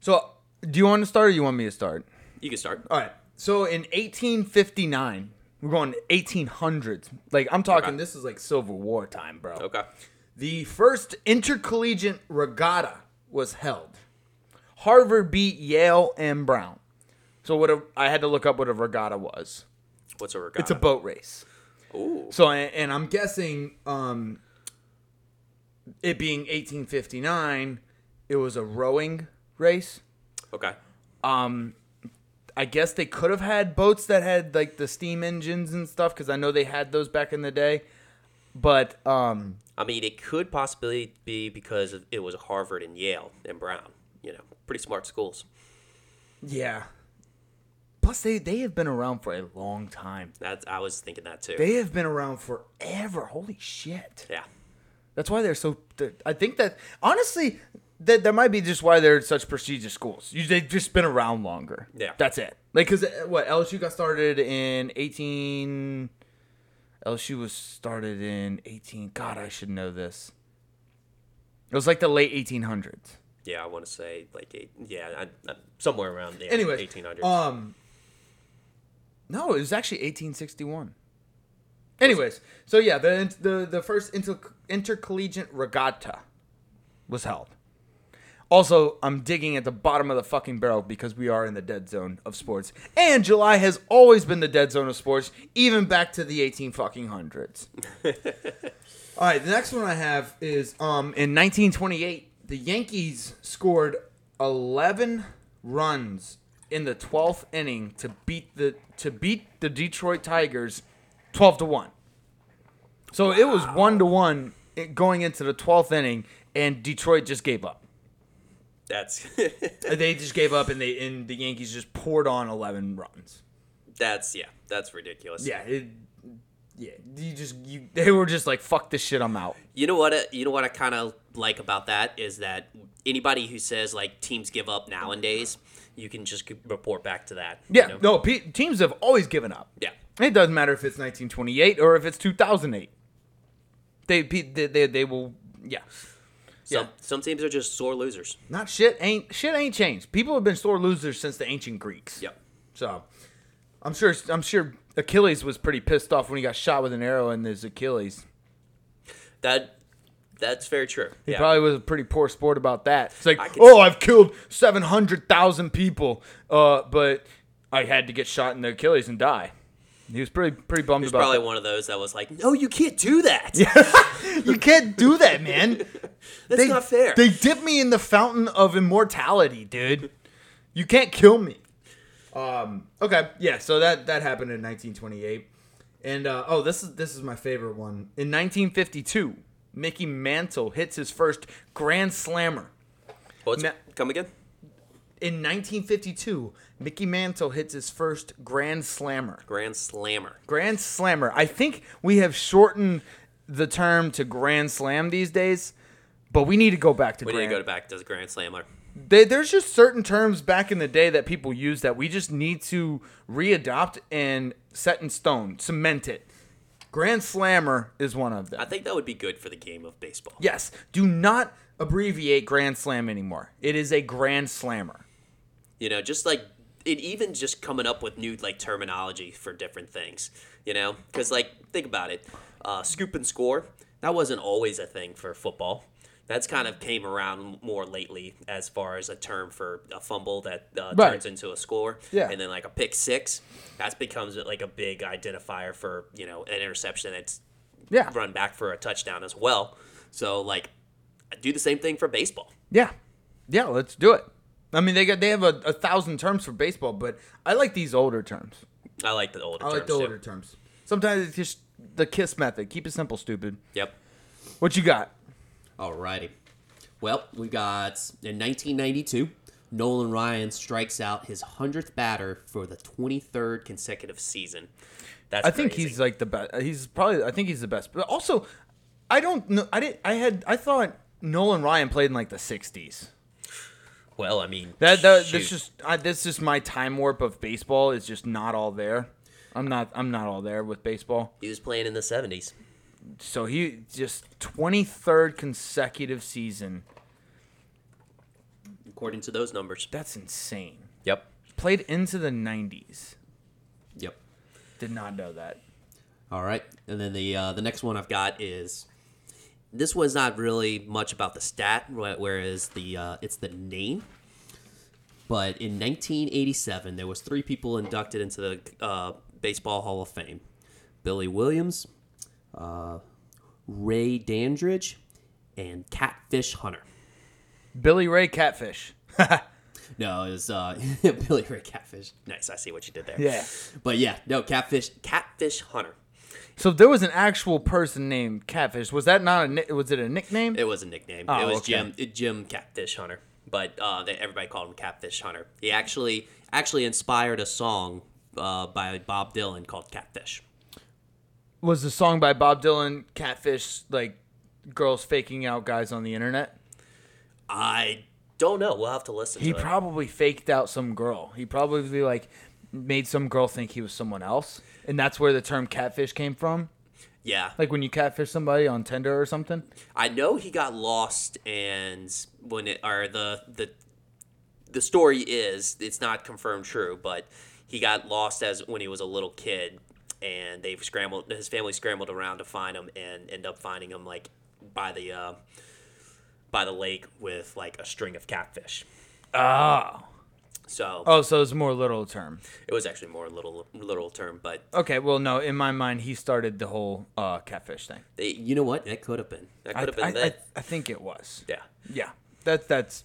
So, do you want to start or you want me to start? You can start. All right. So in eighteen fifty-nine, we're going eighteen hundreds. Like, I'm talking, okay. This is like Civil War time, bro. Okay. The first intercollegiate regatta was held. Harvard beat Yale and Brown. So what a, I had to look up what a regatta was. What's a regatta? It's a boat race. Ooh. So, and, and I'm guessing um, it being eighteen fifty-nine, it was a rowing race. Okay. Um... I guess they could have had boats that had like the steam engines and stuff because I know they had those back in the day. But um, I mean, it could possibly be because it was Harvard and Yale and Brown. You know, pretty smart schools. Yeah. Plus, they, they have been around for a long time. That's I was thinking that too. They have been around forever. Holy shit. Yeah. That's why they're so. They're, I think that honestly. That that might be just why they're such prestigious schools. You, they've just been around longer. Yeah, that's it. Like, cause what L S U got started in eighteen. L S U was started in eighteen. God, I should know this. It was like the late eighteen hundreds. Yeah, I want to say like eight. Yeah, I, I, somewhere around the anyway, eighteen hundreds. Um. No, it was actually eighteen sixty one. Anyways, so yeah, the the the first inter, intercollegiate regatta was held. Also, I'm digging at the bottom of the fucking barrel because we are in the dead zone of sports. And July has always been the dead zone of sports, even back to the eighteen fucking hundreds. All right, the next one I have is um, in nineteen twenty-eight, the Yankees scored eleven runs in the twelfth inning to beat the to beat the Detroit Tigers twelve to one. So wow. It was one to one going into the twelfth inning, and Detroit just gave up. That's they just gave up, and they and the Yankees just poured on eleven runs. That's yeah, that's ridiculous. Yeah, it, yeah. You just you they were just like, fuck this shit, I'm out. You know what? You know what I kind of like about that is that anybody who says like teams give up nowadays, you can just report back to that. Yeah, you know? no, pe- teams have always given up. Yeah, it doesn't matter if it's nineteen twenty-eight or if it's two thousand eight. They they they, they will yeah. Some, yeah. some teams are just sore losers. Not shit ain't shit ain't changed. People have been sore losers since the ancient Greeks. Yep. So, I'm sure I'm sure Achilles was pretty pissed off when he got shot with an arrow in his Achilles. That that's very true. He yeah. probably was a pretty poor sport about that. It's like, oh, see. I've killed seven hundred thousand people, uh, but I had to get shot in the Achilles and die. He was pretty pretty bummed about it. He was probably that. One of those that was like, no, you can't do that. Yeah. You can't do that, man. That's they, not fair. They dipped me in the fountain of immortality, dude. You can't kill me. Um. Okay, yeah, so that, that happened in nineteen twenty-eight. And, uh, oh, this is this is my favorite one. In nineteen fifty-two, Mickey Mantle hits his first Grand Slammer. What's Ma- Come again? In nineteen fifty-two, Mickey Mantle hits his first Grand Slammer. Grand Slammer. Grand Slammer. I think we have shortened the term to Grand Slam these days, but we need to go back to we Grand. We need to go back to Grand Slammer. They, there's just certain terms back in the day that people use that we just need to readopt and set in stone, cement it. Grand Slammer is one of them. I think that would be good for the game of baseball. Yes. Do not abbreviate Grand Slam anymore. It is a Grand Slammer. You know, just like, it even just coming up with new, like, terminology for different things, you know? Because, like, think about it. Uh, scoop and score, that wasn't always a thing for football. That's kind of came around more lately as far as a term for a fumble that uh, right. turns into a score. Yeah. And then, like, a pick six, that becomes, like, a big identifier for, you know, an interception that's yeah. run back for a touchdown as well. So, like, do the same thing for baseball. Yeah. Yeah, let's do it. I mean, they got they have a, a thousand terms for baseball, but I like these older terms. I like the older terms, I like terms, the too. older terms. Sometimes it's just the KISS method. Keep it simple, stupid. Yep. What you got? All righty. Well, we got, in nineteen ninety-two, Nolan Ryan strikes out his hundredth batter for the twenty-third consecutive season. That's I crazy. think he's like the best. He's probably, I think he's the best. But also, I don't know. I, didn't, I, had, I thought Nolan Ryan played in like the sixties. Well, I mean, that, that this just I, this is my time warp of baseball. It's just not all there. I'm not I'm not all there with baseball. He was playing in the seventies, so he just twenty-third consecutive season. According to those numbers, that's insane. Yep, played into the nineties. Yep, did not know that. All right, and then the uh, the next one I've got is. This was not really much about the stat, whereas the uh, it's the name. But in nineteen eighty-seven, there was three people inducted into the uh, Baseball Hall of Fame: Billy Williams, uh, Ray Dandridge, and Catfish Hunter. Billy Ray Catfish. No, it was uh, Billy Ray Catfish. Nice, I see what you did there. Yeah, but yeah, no Catfish, Catfish Hunter. So there was an actual person named Catfish. Was that not a was it a nickname? It was a nickname. Oh, it was okay. Jim Jim Catfish Hunter, but uh, they, everybody called him Catfish Hunter. He actually actually inspired a song uh, by Bob Dylan called Catfish. Was the song by Bob Dylan Catfish like girls faking out guys on the internet? I don't know. We'll have to listen. He to He probably it. faked out some girl. He probably like made some girl think he was someone else. And that's where the term catfish came from? Yeah. Like when you catfish somebody on Tinder or something? I know he got lost and when it or the the the story is it's not confirmed true, but he got lost as when he was a little kid and they've scrambled his family scrambled around to find him and end up finding him like by the uh, by the lake with like a string of catfish. Oh. So oh, so it's more literal term. It was actually more little literal term, but okay. Well, no, in my mind, he started the whole uh, catfish thing. They, you know what? That could have been. That could have been. I, that. I, I think it was. Yeah, yeah. That's that's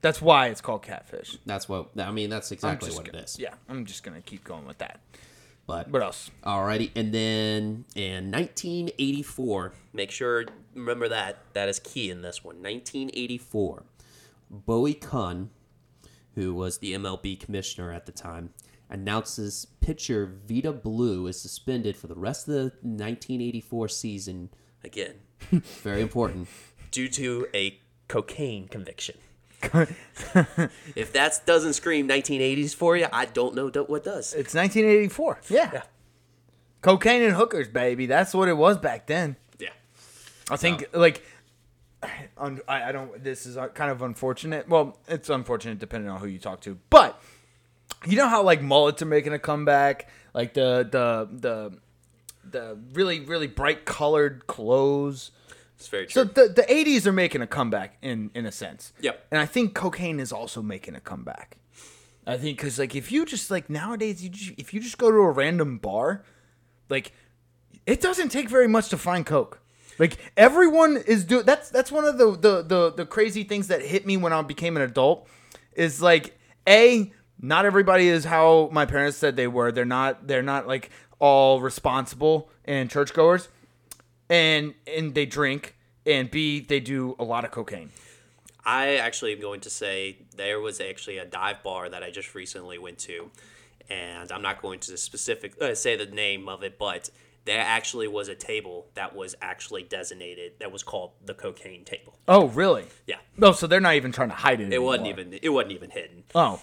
that's why it's called catfish. That's what I mean. That's exactly what gonna, it is. Yeah, I'm just gonna keep going with that. But what else? Alrighty, and then in nineteen eighty-four, make sure remember that that is key in this one. nineteen eighty-four. Bowie Kuhn, who was the M L B commissioner at the time, announces pitcher Vita Blue is suspended for the rest of the nineteen eighty-four season. Again, very important. Due to a cocaine conviction. If that doesn't scream nineteen eighties for you, I don't know what does. It's nineteen eighty-four. Yeah. yeah. Cocaine and hookers, baby. That's what it was back then. Yeah. I think, um, like... I, I don't. This is kind of unfortunate. Well, it's unfortunate depending on who you talk to. But you know how like mullets are making a comeback, like the the the the really really bright colored clothes. It's very true. So the the eighties are making a comeback in in a sense. Yep. And I think cocaine is also making a comeback. I think because like if you just like nowadays you just, if you just go to a random bar, like it doesn't take very much to find coke. Like everyone is doing. That's that's one of the, the the the crazy things that hit me when I became an adult. Is like a not everybody is how my parents said they were. They're not. They're not like all responsible and churchgoers, and and they drink. And B, they do a lot of cocaine. I actually am going to say there was actually a dive bar that I just recently went to, and I'm not going to specific uh, say the name of it, but. There actually was a table that was actually designated that was called the cocaine table. Oh, really? Yeah. No, oh, so they're not even trying to hide it. It anymore. wasn't even. It wasn't even hidden. Oh,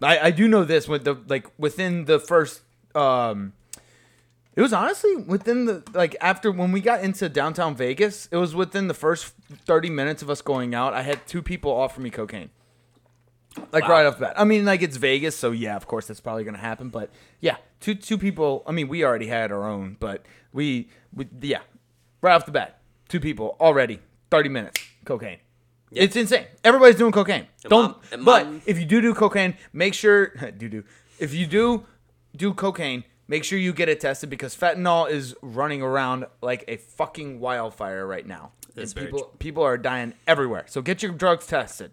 I, I do know this with the like within the first. Um, it was honestly within the like after when we got into downtown Vegas, it was within the first thirty minutes of us going out. I had two people offer me cocaine. Like wow. Right off the bat. I mean, like it's Vegas, so yeah, of course that's probably gonna happen. But yeah, two two people. I mean, we already had our own, but we, we yeah, right off the bat, two people already. Thirty minutes, cocaine. Yep. It's insane. Everybody's doing cocaine. And Don't. Mom, but mom. if you do do cocaine, make sure do do. If you do do cocaine, make sure you get it tested because fentanyl is running around like a fucking wildfire right now. That's and people true. people are dying everywhere. So get your drugs tested.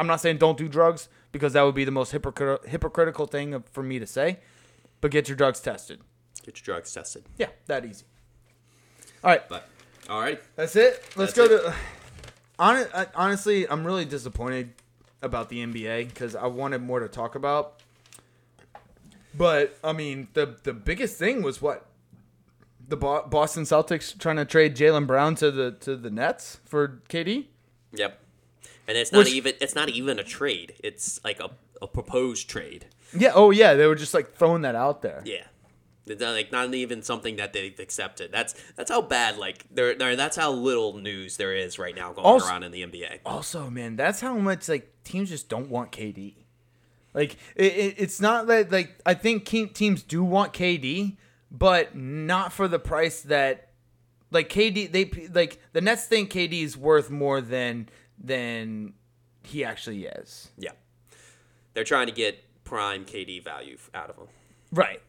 I'm not saying don't do drugs because that would be the most hypocr- hypocritical thing for me to say, but get your drugs tested. Get your drugs tested. Yeah, that easy. All right. But, all right. That's it. Let's That's go it. to hon- – honestly, I'm really disappointed about the N B A because I wanted more to talk about. But, I mean, the, the biggest thing was what? The Bo- Boston Celtics trying to trade Jaylen Brown to the to the Nets for K D? Yep. And it's not Which, even it's not even a trade. It's like a, a proposed trade. Yeah. Oh, yeah. They were just like throwing that out there. Yeah. It's not, like not even something that they've accepted. That's that's how bad like there. That's how little news there is right now going also, around in the N B A. Also, man, that's how much like teams just don't want K D. Like it, it, it's not that like I think teams do want K D, but not for the price that like K D. They like the Nets think K D is worth more than. than he actually is. Yeah. They're trying to get prime K D value out of him. Right.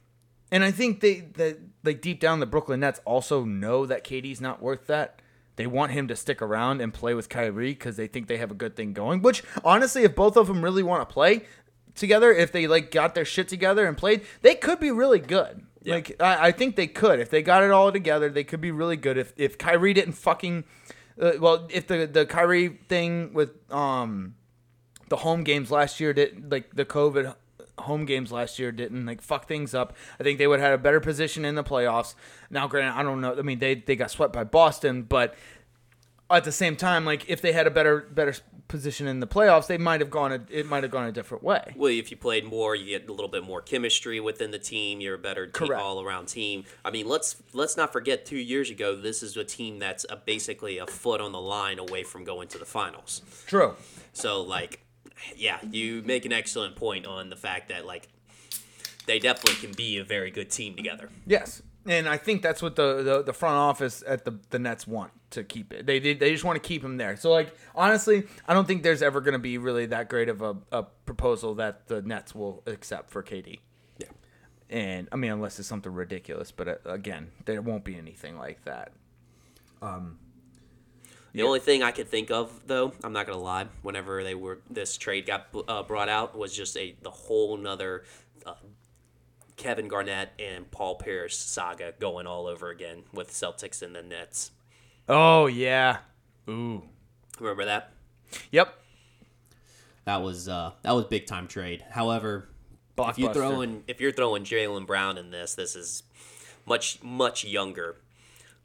And I think they that like deep down the Brooklyn Nets also know that K D's not worth that. They want him to stick around and play with Kyrie because they think they have a good thing going, which honestly if both of them really want to play together, if they like got their shit together and played, they could be really good. Yeah. Like I, I think they could. If they got it all together, they could be really good. If if Kyrie didn't fucking Uh, well, if the the Kyrie thing with um the home games last year didn't like the COVID home games last year didn't like fuck things up, I think they would have had a better position in the playoffs. Now, granted, I don't know. I mean, they they got swept by Boston, but at the same time, like if they had a better better position in the playoffs, they might have gone. A, it might have gone a different way. Well, if you played more, you get a little bit more chemistry within the team. You're a better te- all around team. I mean, let's let's not forget two years ago. This is a team that's a, basically a foot on the line away from going to the finals. True. So, like, yeah, you make an excellent point on the fact that like they definitely can be a very good team together. Yes. And I think that's what the, the, the front office at the, the Nets want to keep it. They, they they just want to keep him there. So, like, honestly, I don't think there's ever going to be really that great of a, a proposal that the Nets will accept for K D. Yeah. And, I mean, unless it's something ridiculous. But, again, there won't be anything like that. Um, the yeah. only thing I could think of, though, I'm not going to lie, whenever they were this trade got uh, brought out was just a the whole nother uh, – Kevin Garnett and Paul Pierce saga going all over again with Celtics and the Nets. Oh, yeah. Ooh. Remember that? Yep. that was uh, that was big time trade. However, if you throw in, if you're throwing Jaylen Brown in this, this is much much younger.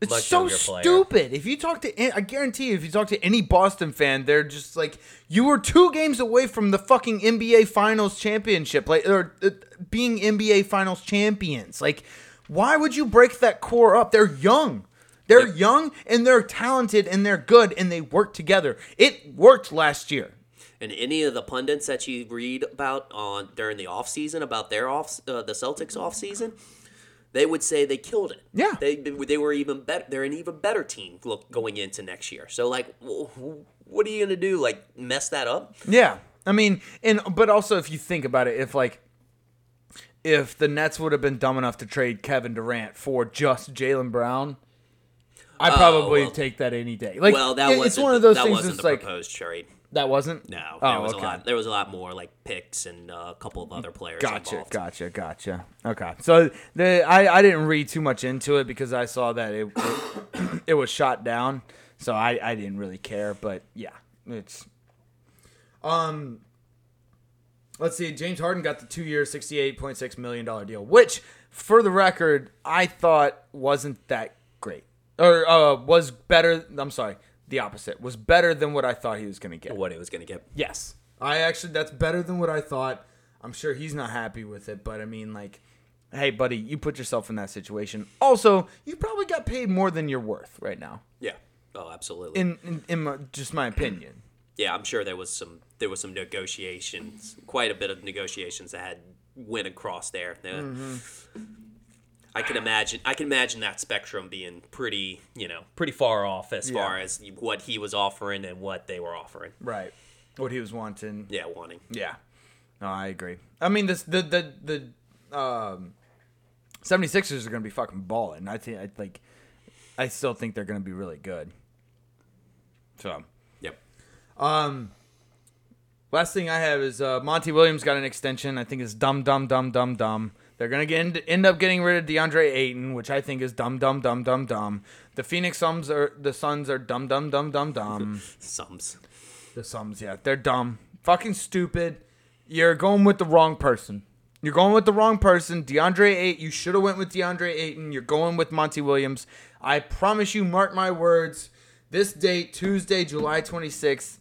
It's much so younger player. Stupid. If you talk to, I guarantee you, if you talk to any Boston fan, they're just like, you were two games away from the fucking N B A Finals championship, like or uh, being N B A Finals champions. Like, why would you break that core up? They're young. They're yep. young, and they're talented, and they're good, and they work together. It worked last year. And any of the pundits that you read about on during the offseason, about their off uh, the Celtics offseason, they would say they killed it. Yeah. They they were even better. They're an even better team look, going into next year. So, like, what are you going to do? Like, mess that up? Yeah. I mean, and but also if you think about it, if, like, if the Nets would have been dumb enough to trade Kevin Durant for just Jaylen Brown, I probably oh, well, take that any day. Like, well, that it's one of those that things. That wasn't the like, proposed trade. That wasn't? No. There oh, was okay. a lot. There was a lot more like picks and uh, a couple of other players. Gotcha, involved. gotcha, gotcha. Okay, so the, I I didn't read too much into it because I saw that it it, it was shot down, so I, I didn't really care. But yeah, it's um. Let's see. James Harden got the two-year, sixty-eight point six million dollar deal, which, for the record, I thought wasn't that great. Or uh, was better. I'm sorry, the opposite was better than what I thought he was going to get. What he was going to get? Yes, I actually that's better than what I thought. I'm sure he's not happy with it, but I mean, like, hey, buddy, you put yourself in that situation. Also, you probably got paid more than you're worth right now. Yeah. Oh, absolutely. In in, in my, just my opinion. Yeah, I'm sure there was some there was some negotiations, quite a bit of negotiations that had went across there. Mm-hmm. I can imagine. I can imagine that spectrum being pretty, you know, pretty far off as yeah. far as what he was offering and what they were offering. Right. What he was wanting. Yeah, wanting. Yeah. No, I agree. I mean, this the the the um, 76ers are going to be fucking balling. I think I like. I still think they're going to be really good. So. Yep. Um. Last thing I have is uh, Monty Williams got an extension. I think it's dumb, dumb, dumb, dumb, dumb. They're going to get end up getting rid of DeAndre Ayton, which I think is dumb, dumb, dumb, dumb, dumb. The Phoenix Suns are the Suns are dumb, dumb, dumb, dumb, dumb. Suns. The Suns, yeah. They're dumb. Fucking stupid. You're going with the wrong person. You're going with the wrong person. DeAndre Ayton. You should have went with DeAndre Ayton. You're going with Monty Williams. I promise you, mark my words, this date, Tuesday, July twenty-sixth,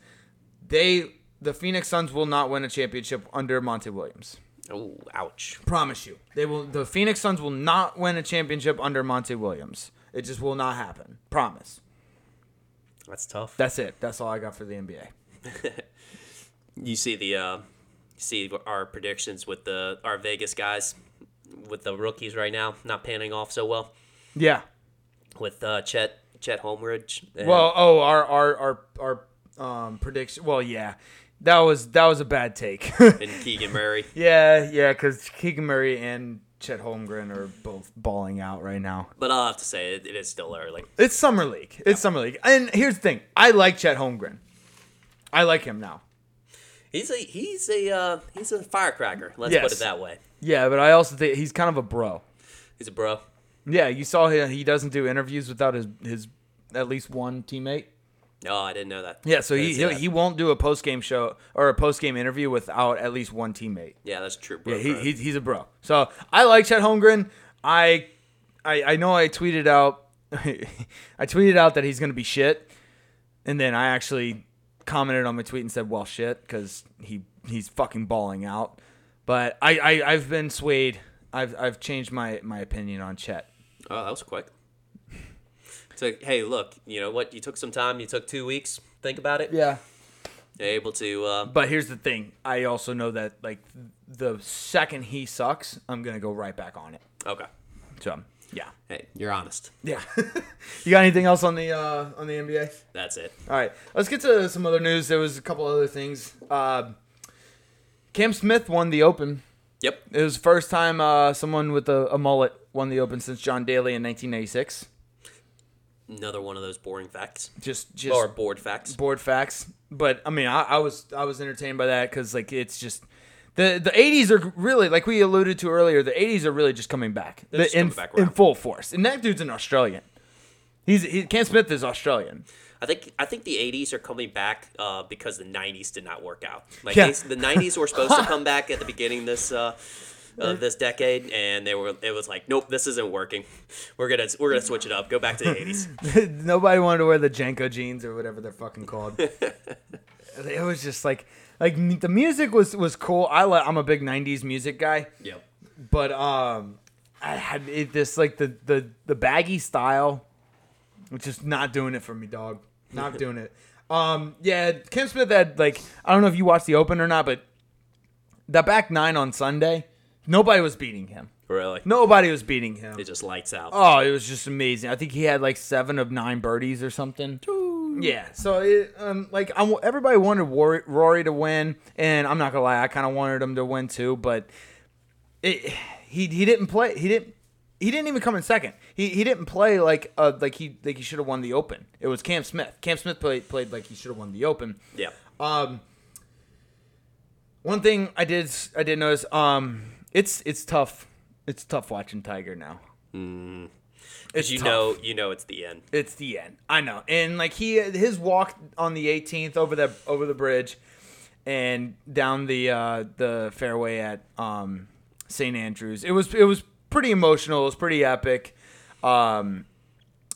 they the Phoenix Suns will not win a championship under Monty Williams. Oh, ouch. Promise you. They will. The Phoenix Suns will not win a championship under Monty Williams. It just will not happen. Promise. That's tough. That's it. That's all I got for the N B A. You see the, uh, see our predictions with the our Vegas guys, with the rookies right now, not panning off so well? Yeah. With uh, Chet Chet Holmgren. Well, oh, our, our, our, our um, prediction. Well, yeah. That was that was a bad take. And Keegan Murray. Yeah, yeah, because Keegan Murray and Chet Holmgren are both balling out right now. But I'll have to say, it, it is still early. It's Summer League. It's yeah. Summer League. And here's the thing. I like Chet Holmgren. I like him now. He's a he's a, uh, he's a firecracker. Let's yes. put it that way. Yeah, but I also think he's kind of a bro. He's a bro. Yeah, you saw him. He doesn't do interviews without his, his at least one teammate. No, I didn't know that. Yeah, so he he, he won't do a post-game show or a post-game interview without at least one teammate. Yeah, that's true. Bro, yeah, he, bro. he he's a bro. So I like Chet Holmgren. I I I know I tweeted out I tweeted out that he's gonna be shit, and then I actually commented on my tweet and said, "Well, shit," because he he's fucking balling out. But I, I I've been swayed. I've I've changed my my opinion on Chet. Oh, that was quick. So, hey, look, you know what? You took some time. You took two weeks. Think about it. Yeah. You're able to. Uh, but here's the thing. I also know that, like, the second he sucks, I'm going to go right back on it. Okay. So, yeah. Hey, you're honest. Yeah. You got anything else on the uh, on the N B A? That's it. All right. Let's get to some other news. There was a couple other things. Uh, Cam Smith won the Open. Yep. It was the first time uh, someone with a, a mullet won the Open since John Daly in nineteen ninety-six. Another one of those boring facts, just just or bored facts, bored facts. But I mean, I, I was I was entertained by that because like it's just the the eighties are really like we alluded to earlier. The eighties are really just coming back, the, just in, coming back in full force. And that dude's an Australian. He's he, Cam Smith is Australian. I think I think the eighties are coming back uh, because the nineties did not work out. Like yeah. they, the nineties were supposed to come back at the beginning this uh, of this decade, and they were it was like, nope, this isn't working. We're gonna we're gonna switch it up. Go back to the eighties. Nobody wanted to wear the Janko jeans or whatever they're fucking called. It was just like like the music was, was cool. I like I'm a big nineties music guy. Yep. But um, I had it, this like the the the baggy style, which is not doing it for me, dog. Not doing it. Um, yeah, Cam Smith had, like, I don't know if you watched the Open or not, but that back nine on Sunday, nobody was beating him. Really? Nobody was beating him. It just lights out. Oh, it was just amazing. I think he had, like, seven of nine birdies or something. Ooh. Yeah. So, it, um, like, I'm, everybody wanted Rory to win, and I'm not going to lie, I kind of wanted him to win too, but it, he he didn't play. He didn't. He didn't even come in second. He he didn't play like uh like he like he should have won the Open. It was Cam Smith. Cam Smith played played like he should have won the Open. Yeah. Um. One thing I did I did notice um it's it's tough it's tough watching Tiger now. Mm. It's you tough. know you know it's the end. It's the end. I know. And like he his walk on the eighteenth over the over the bridge, and down the uh, the fairway at um Saint Andrews. It was it was. pretty emotional. It was pretty epic. Um,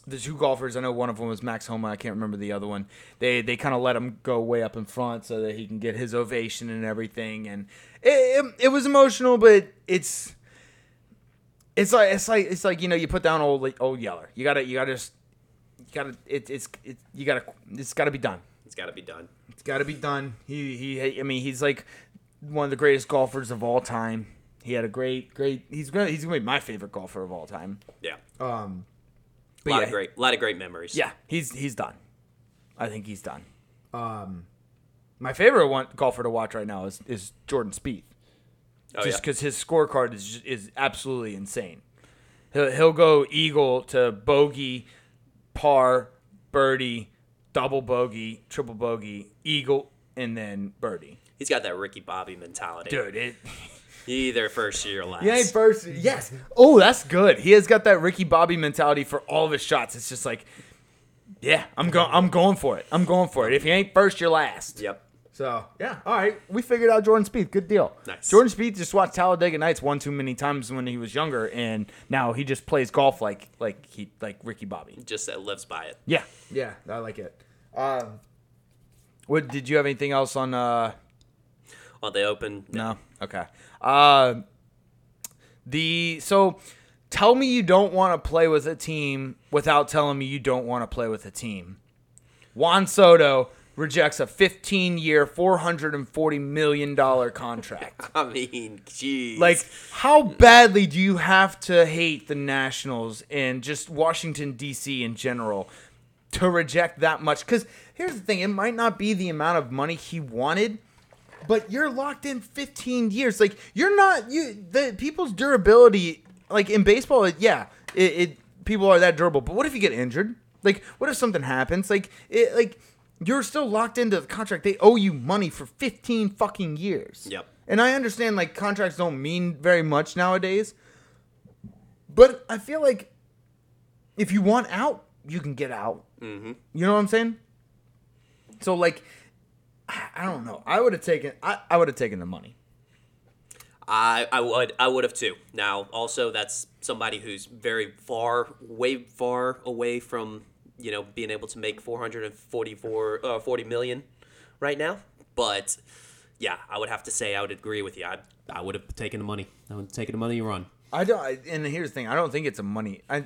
the two golfers, I know one of them was Max Homa. I can't remember the other one. They they kind of let him go way up in front so that he can get his ovation and everything. And it it, it was emotional, but it's it's like it's like it's like you know you put down old old Yeller. You gotta you gotta just you gotta it, it's it, you gotta it's gotta be done. It's gotta be done. It's gotta be done. He he. I mean, he's like one of the greatest golfers of all time. He had a great, great. He's gonna, he's gonna be my favorite golfer of all time. Yeah. Um, but a lot yeah, of great, a lot of great memories. Yeah, he's he's done. I think he's done. Um, my favorite one golfer to watch right now is, is Jordan Spieth, oh, just because yeah. his scorecard is is absolutely insane. He'll he'll go eagle to bogey, par, birdie, double bogey, triple bogey, eagle, and then birdie. He's got that Ricky Bobby mentality, dude. It. Either first year or last. Yeah, first. Yes. Oh, that's good. He has got that Ricky Bobby mentality for all of his shots. It's just like, yeah, I'm going. I'm going for it. I'm going for it. If you ain't first, you're last. Yep. So yeah, all right. We figured out Jordan Spieth. Good deal. Nice. Jordan Spieth just watched Talladega Nights one too many times when he was younger, and now he just plays golf like like he like Ricky Bobby. Just uh, lives by it. Yeah. Yeah, I like it. Um, what did you have anything else on? Uh, on the Open? No. no. Okay. Uh, the so tell me you don't want to play with a team without telling me you don't want to play with a team. Juan Soto rejects a fifteen-year, four hundred forty million dollars contract. I mean, geez. Like, how badly do you have to hate the Nationals and just Washington, D C in general to reject that much? Because here's the thing. It might not be the amount of money he wanted, but you're locked in fifteen years. Like, you're not you. The people's durability, like in baseball, yeah, it, it people are that durable. But what if you get injured? Like, what if something happens? Like, it, like you're still locked into the contract. They owe you money for fifteen fucking years. Yep. And I understand like contracts don't mean very much nowadays, but I feel like if you want out, you can get out. Mm-hmm. You know what I'm saying? So like. I don't know. I would have taken. I, I would have taken the money. I I would I would have too. Now, also, that's somebody who's very far, way far away from you know being able to make four hundred forty-four uh, forty million right now. But yeah, I would have to say I would agree with you. I I would have taken the money. I would have taken the money and run. I don't. And here's the thing. I don't think it's a money. I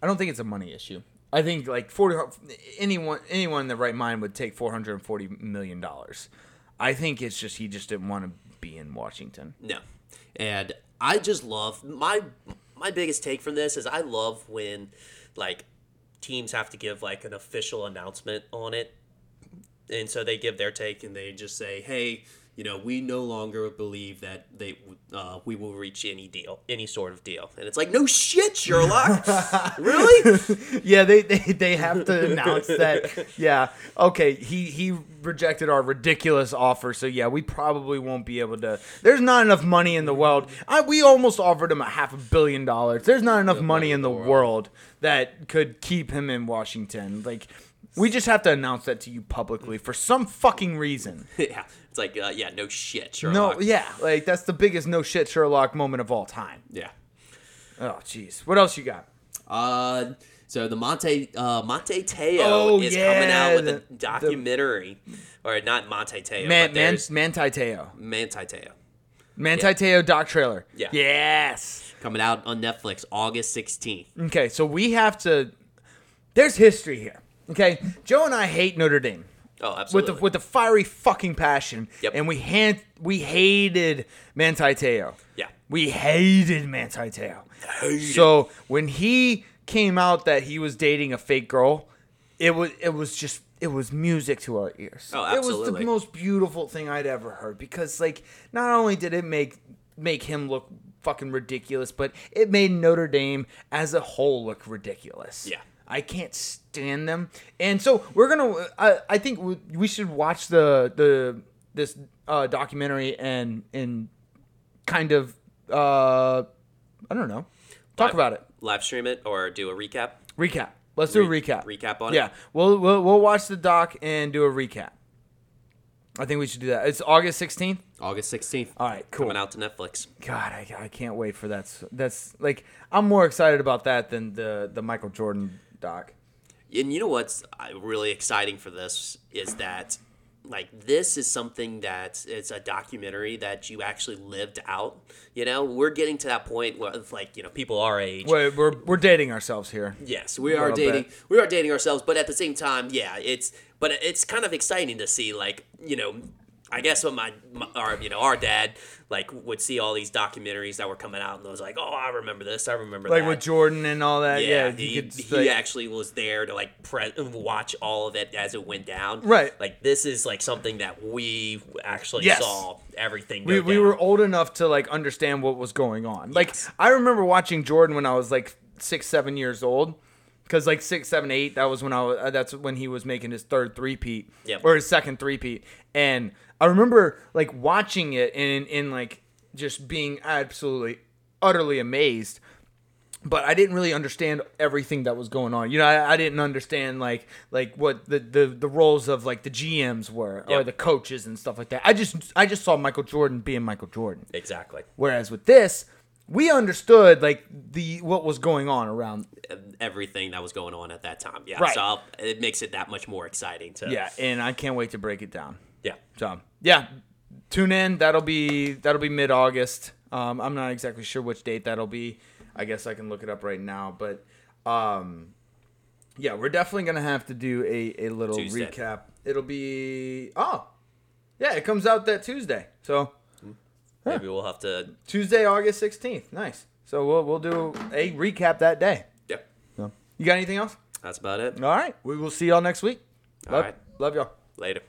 I don't think it's a money issue. I think like forty anyone anyone in their right mind would take four hundred and forty million dollars. I think it's just he just didn't want to be in Washington. No, and I just love my my biggest take from this is I love when like teams have to give like an official announcement on it, and so they give their take and they just say, hey, you know, we no longer believe that they uh, we will reach any deal, any sort of deal. And it's like, no shit, Sherlock. Really? Yeah, they, they they have to announce that. Yeah, okay, he, he rejected our ridiculous offer, so yeah, we probably won't be able to. There's not enough money in the world. I, we almost offered him a half a billion dollars. There's not enough money in the world that could keep him in Washington. Like, we just have to announce that to you publicly for some fucking reason. Yeah. It's like, uh, yeah, no shit, Sherlock. No, yeah, like that's the biggest no shit, Sherlock moment of all time. Yeah. Oh, jeez. What else you got? Uh, so the Monte uh, Monte Teo oh, is yeah. coming out with a documentary, the, the, or not Monte Teo, Man, but there's Man, Manti Teo. Manti Teo. Manti yeah. Teo doc trailer. Yeah. Yes. Coming out on Netflix August sixteenth. Okay, so we have to. There's history here. Okay, Joe and I hate Notre Dame. Oh, absolutely. With the, with the fiery fucking passion. Yep. And we hand, we hated Manti Te'o. Yeah. We hated Manti Te'o. So it. when he came out that he was dating a fake girl, it was it was just it was music to our ears. Oh, absolutely. It was the most beautiful thing I'd ever heard, because like not only did it make make him look fucking ridiculous, but it made Notre Dame as a whole look ridiculous. Yeah. I can't stand them. And so we're going to I, – I think we, we should watch the the this uh, documentary and and kind of, uh, I don't know, talk live, about it. Live stream it or do a recap? Recap. Let's do Re- a recap. Recap on yeah. it? Yeah. We'll, we'll, we'll watch the doc and do a recap. I think we should do that. It's August sixteenth? August sixteenth. All right, cool. Coming out to Netflix. God, I, I can't wait for that. That's like I'm more excited about that than the, the Michael Jordan doc. And you know what's really exciting for this is that, like, this is something that it's a documentary that you actually lived out. You know, we're getting to that point where, like, you know, people our age. Wait, we're we're dating ourselves here. Yes, we are dating. Bit. We are dating ourselves, but at the same time, yeah, it's but it's kind of exciting to see, like, you know. I guess when my, my our, you know, our dad, like, would see all these documentaries that were coming out, and was like, oh, I remember this, I remember like that. Like with Jordan and all that, yeah. yeah he could, he like, actually was there to, like, pre- watch all of it as it went down. Right. Like, this is, like, something that we actually yes. saw everything go we, down. We were old enough to, like, understand what was going on. Yes. Like, I remember watching Jordan when I was, like, six, seven years old. Because like six, seven, eight, that was when I was, that's when he was making his third three-peat yep. or his second three-peat. And I remember like watching it and in like just being absolutely, utterly amazed. But I didn't really understand everything that was going on. You know, I, I didn't understand like like what the, the, the roles of like the G Ms were yep. or the coaches and stuff like that. I just I just saw Michael Jordan being Michael Jordan. Exactly. Whereas with this, we understood like the what was going on around everything that was going on at that time. Yeah, right. So I'll, it makes it that much more exciting. To yeah, and I can't wait to break it down. Yeah, so yeah, tune in. That'll be that'll be mid August. Um, I'm not exactly sure which date that'll be. I guess I can look it up right now. But um, yeah, we're definitely gonna have to do a a little Tuesday. recap. It'll be oh yeah, it comes out that Tuesday. So. Maybe we'll have to Tuesday, August sixteenth. Nice. So we'll we'll do a recap that day. Yep. So, you got anything else? That's about it. All right. We will see y'all next week. All love, right. Love y'all. Later.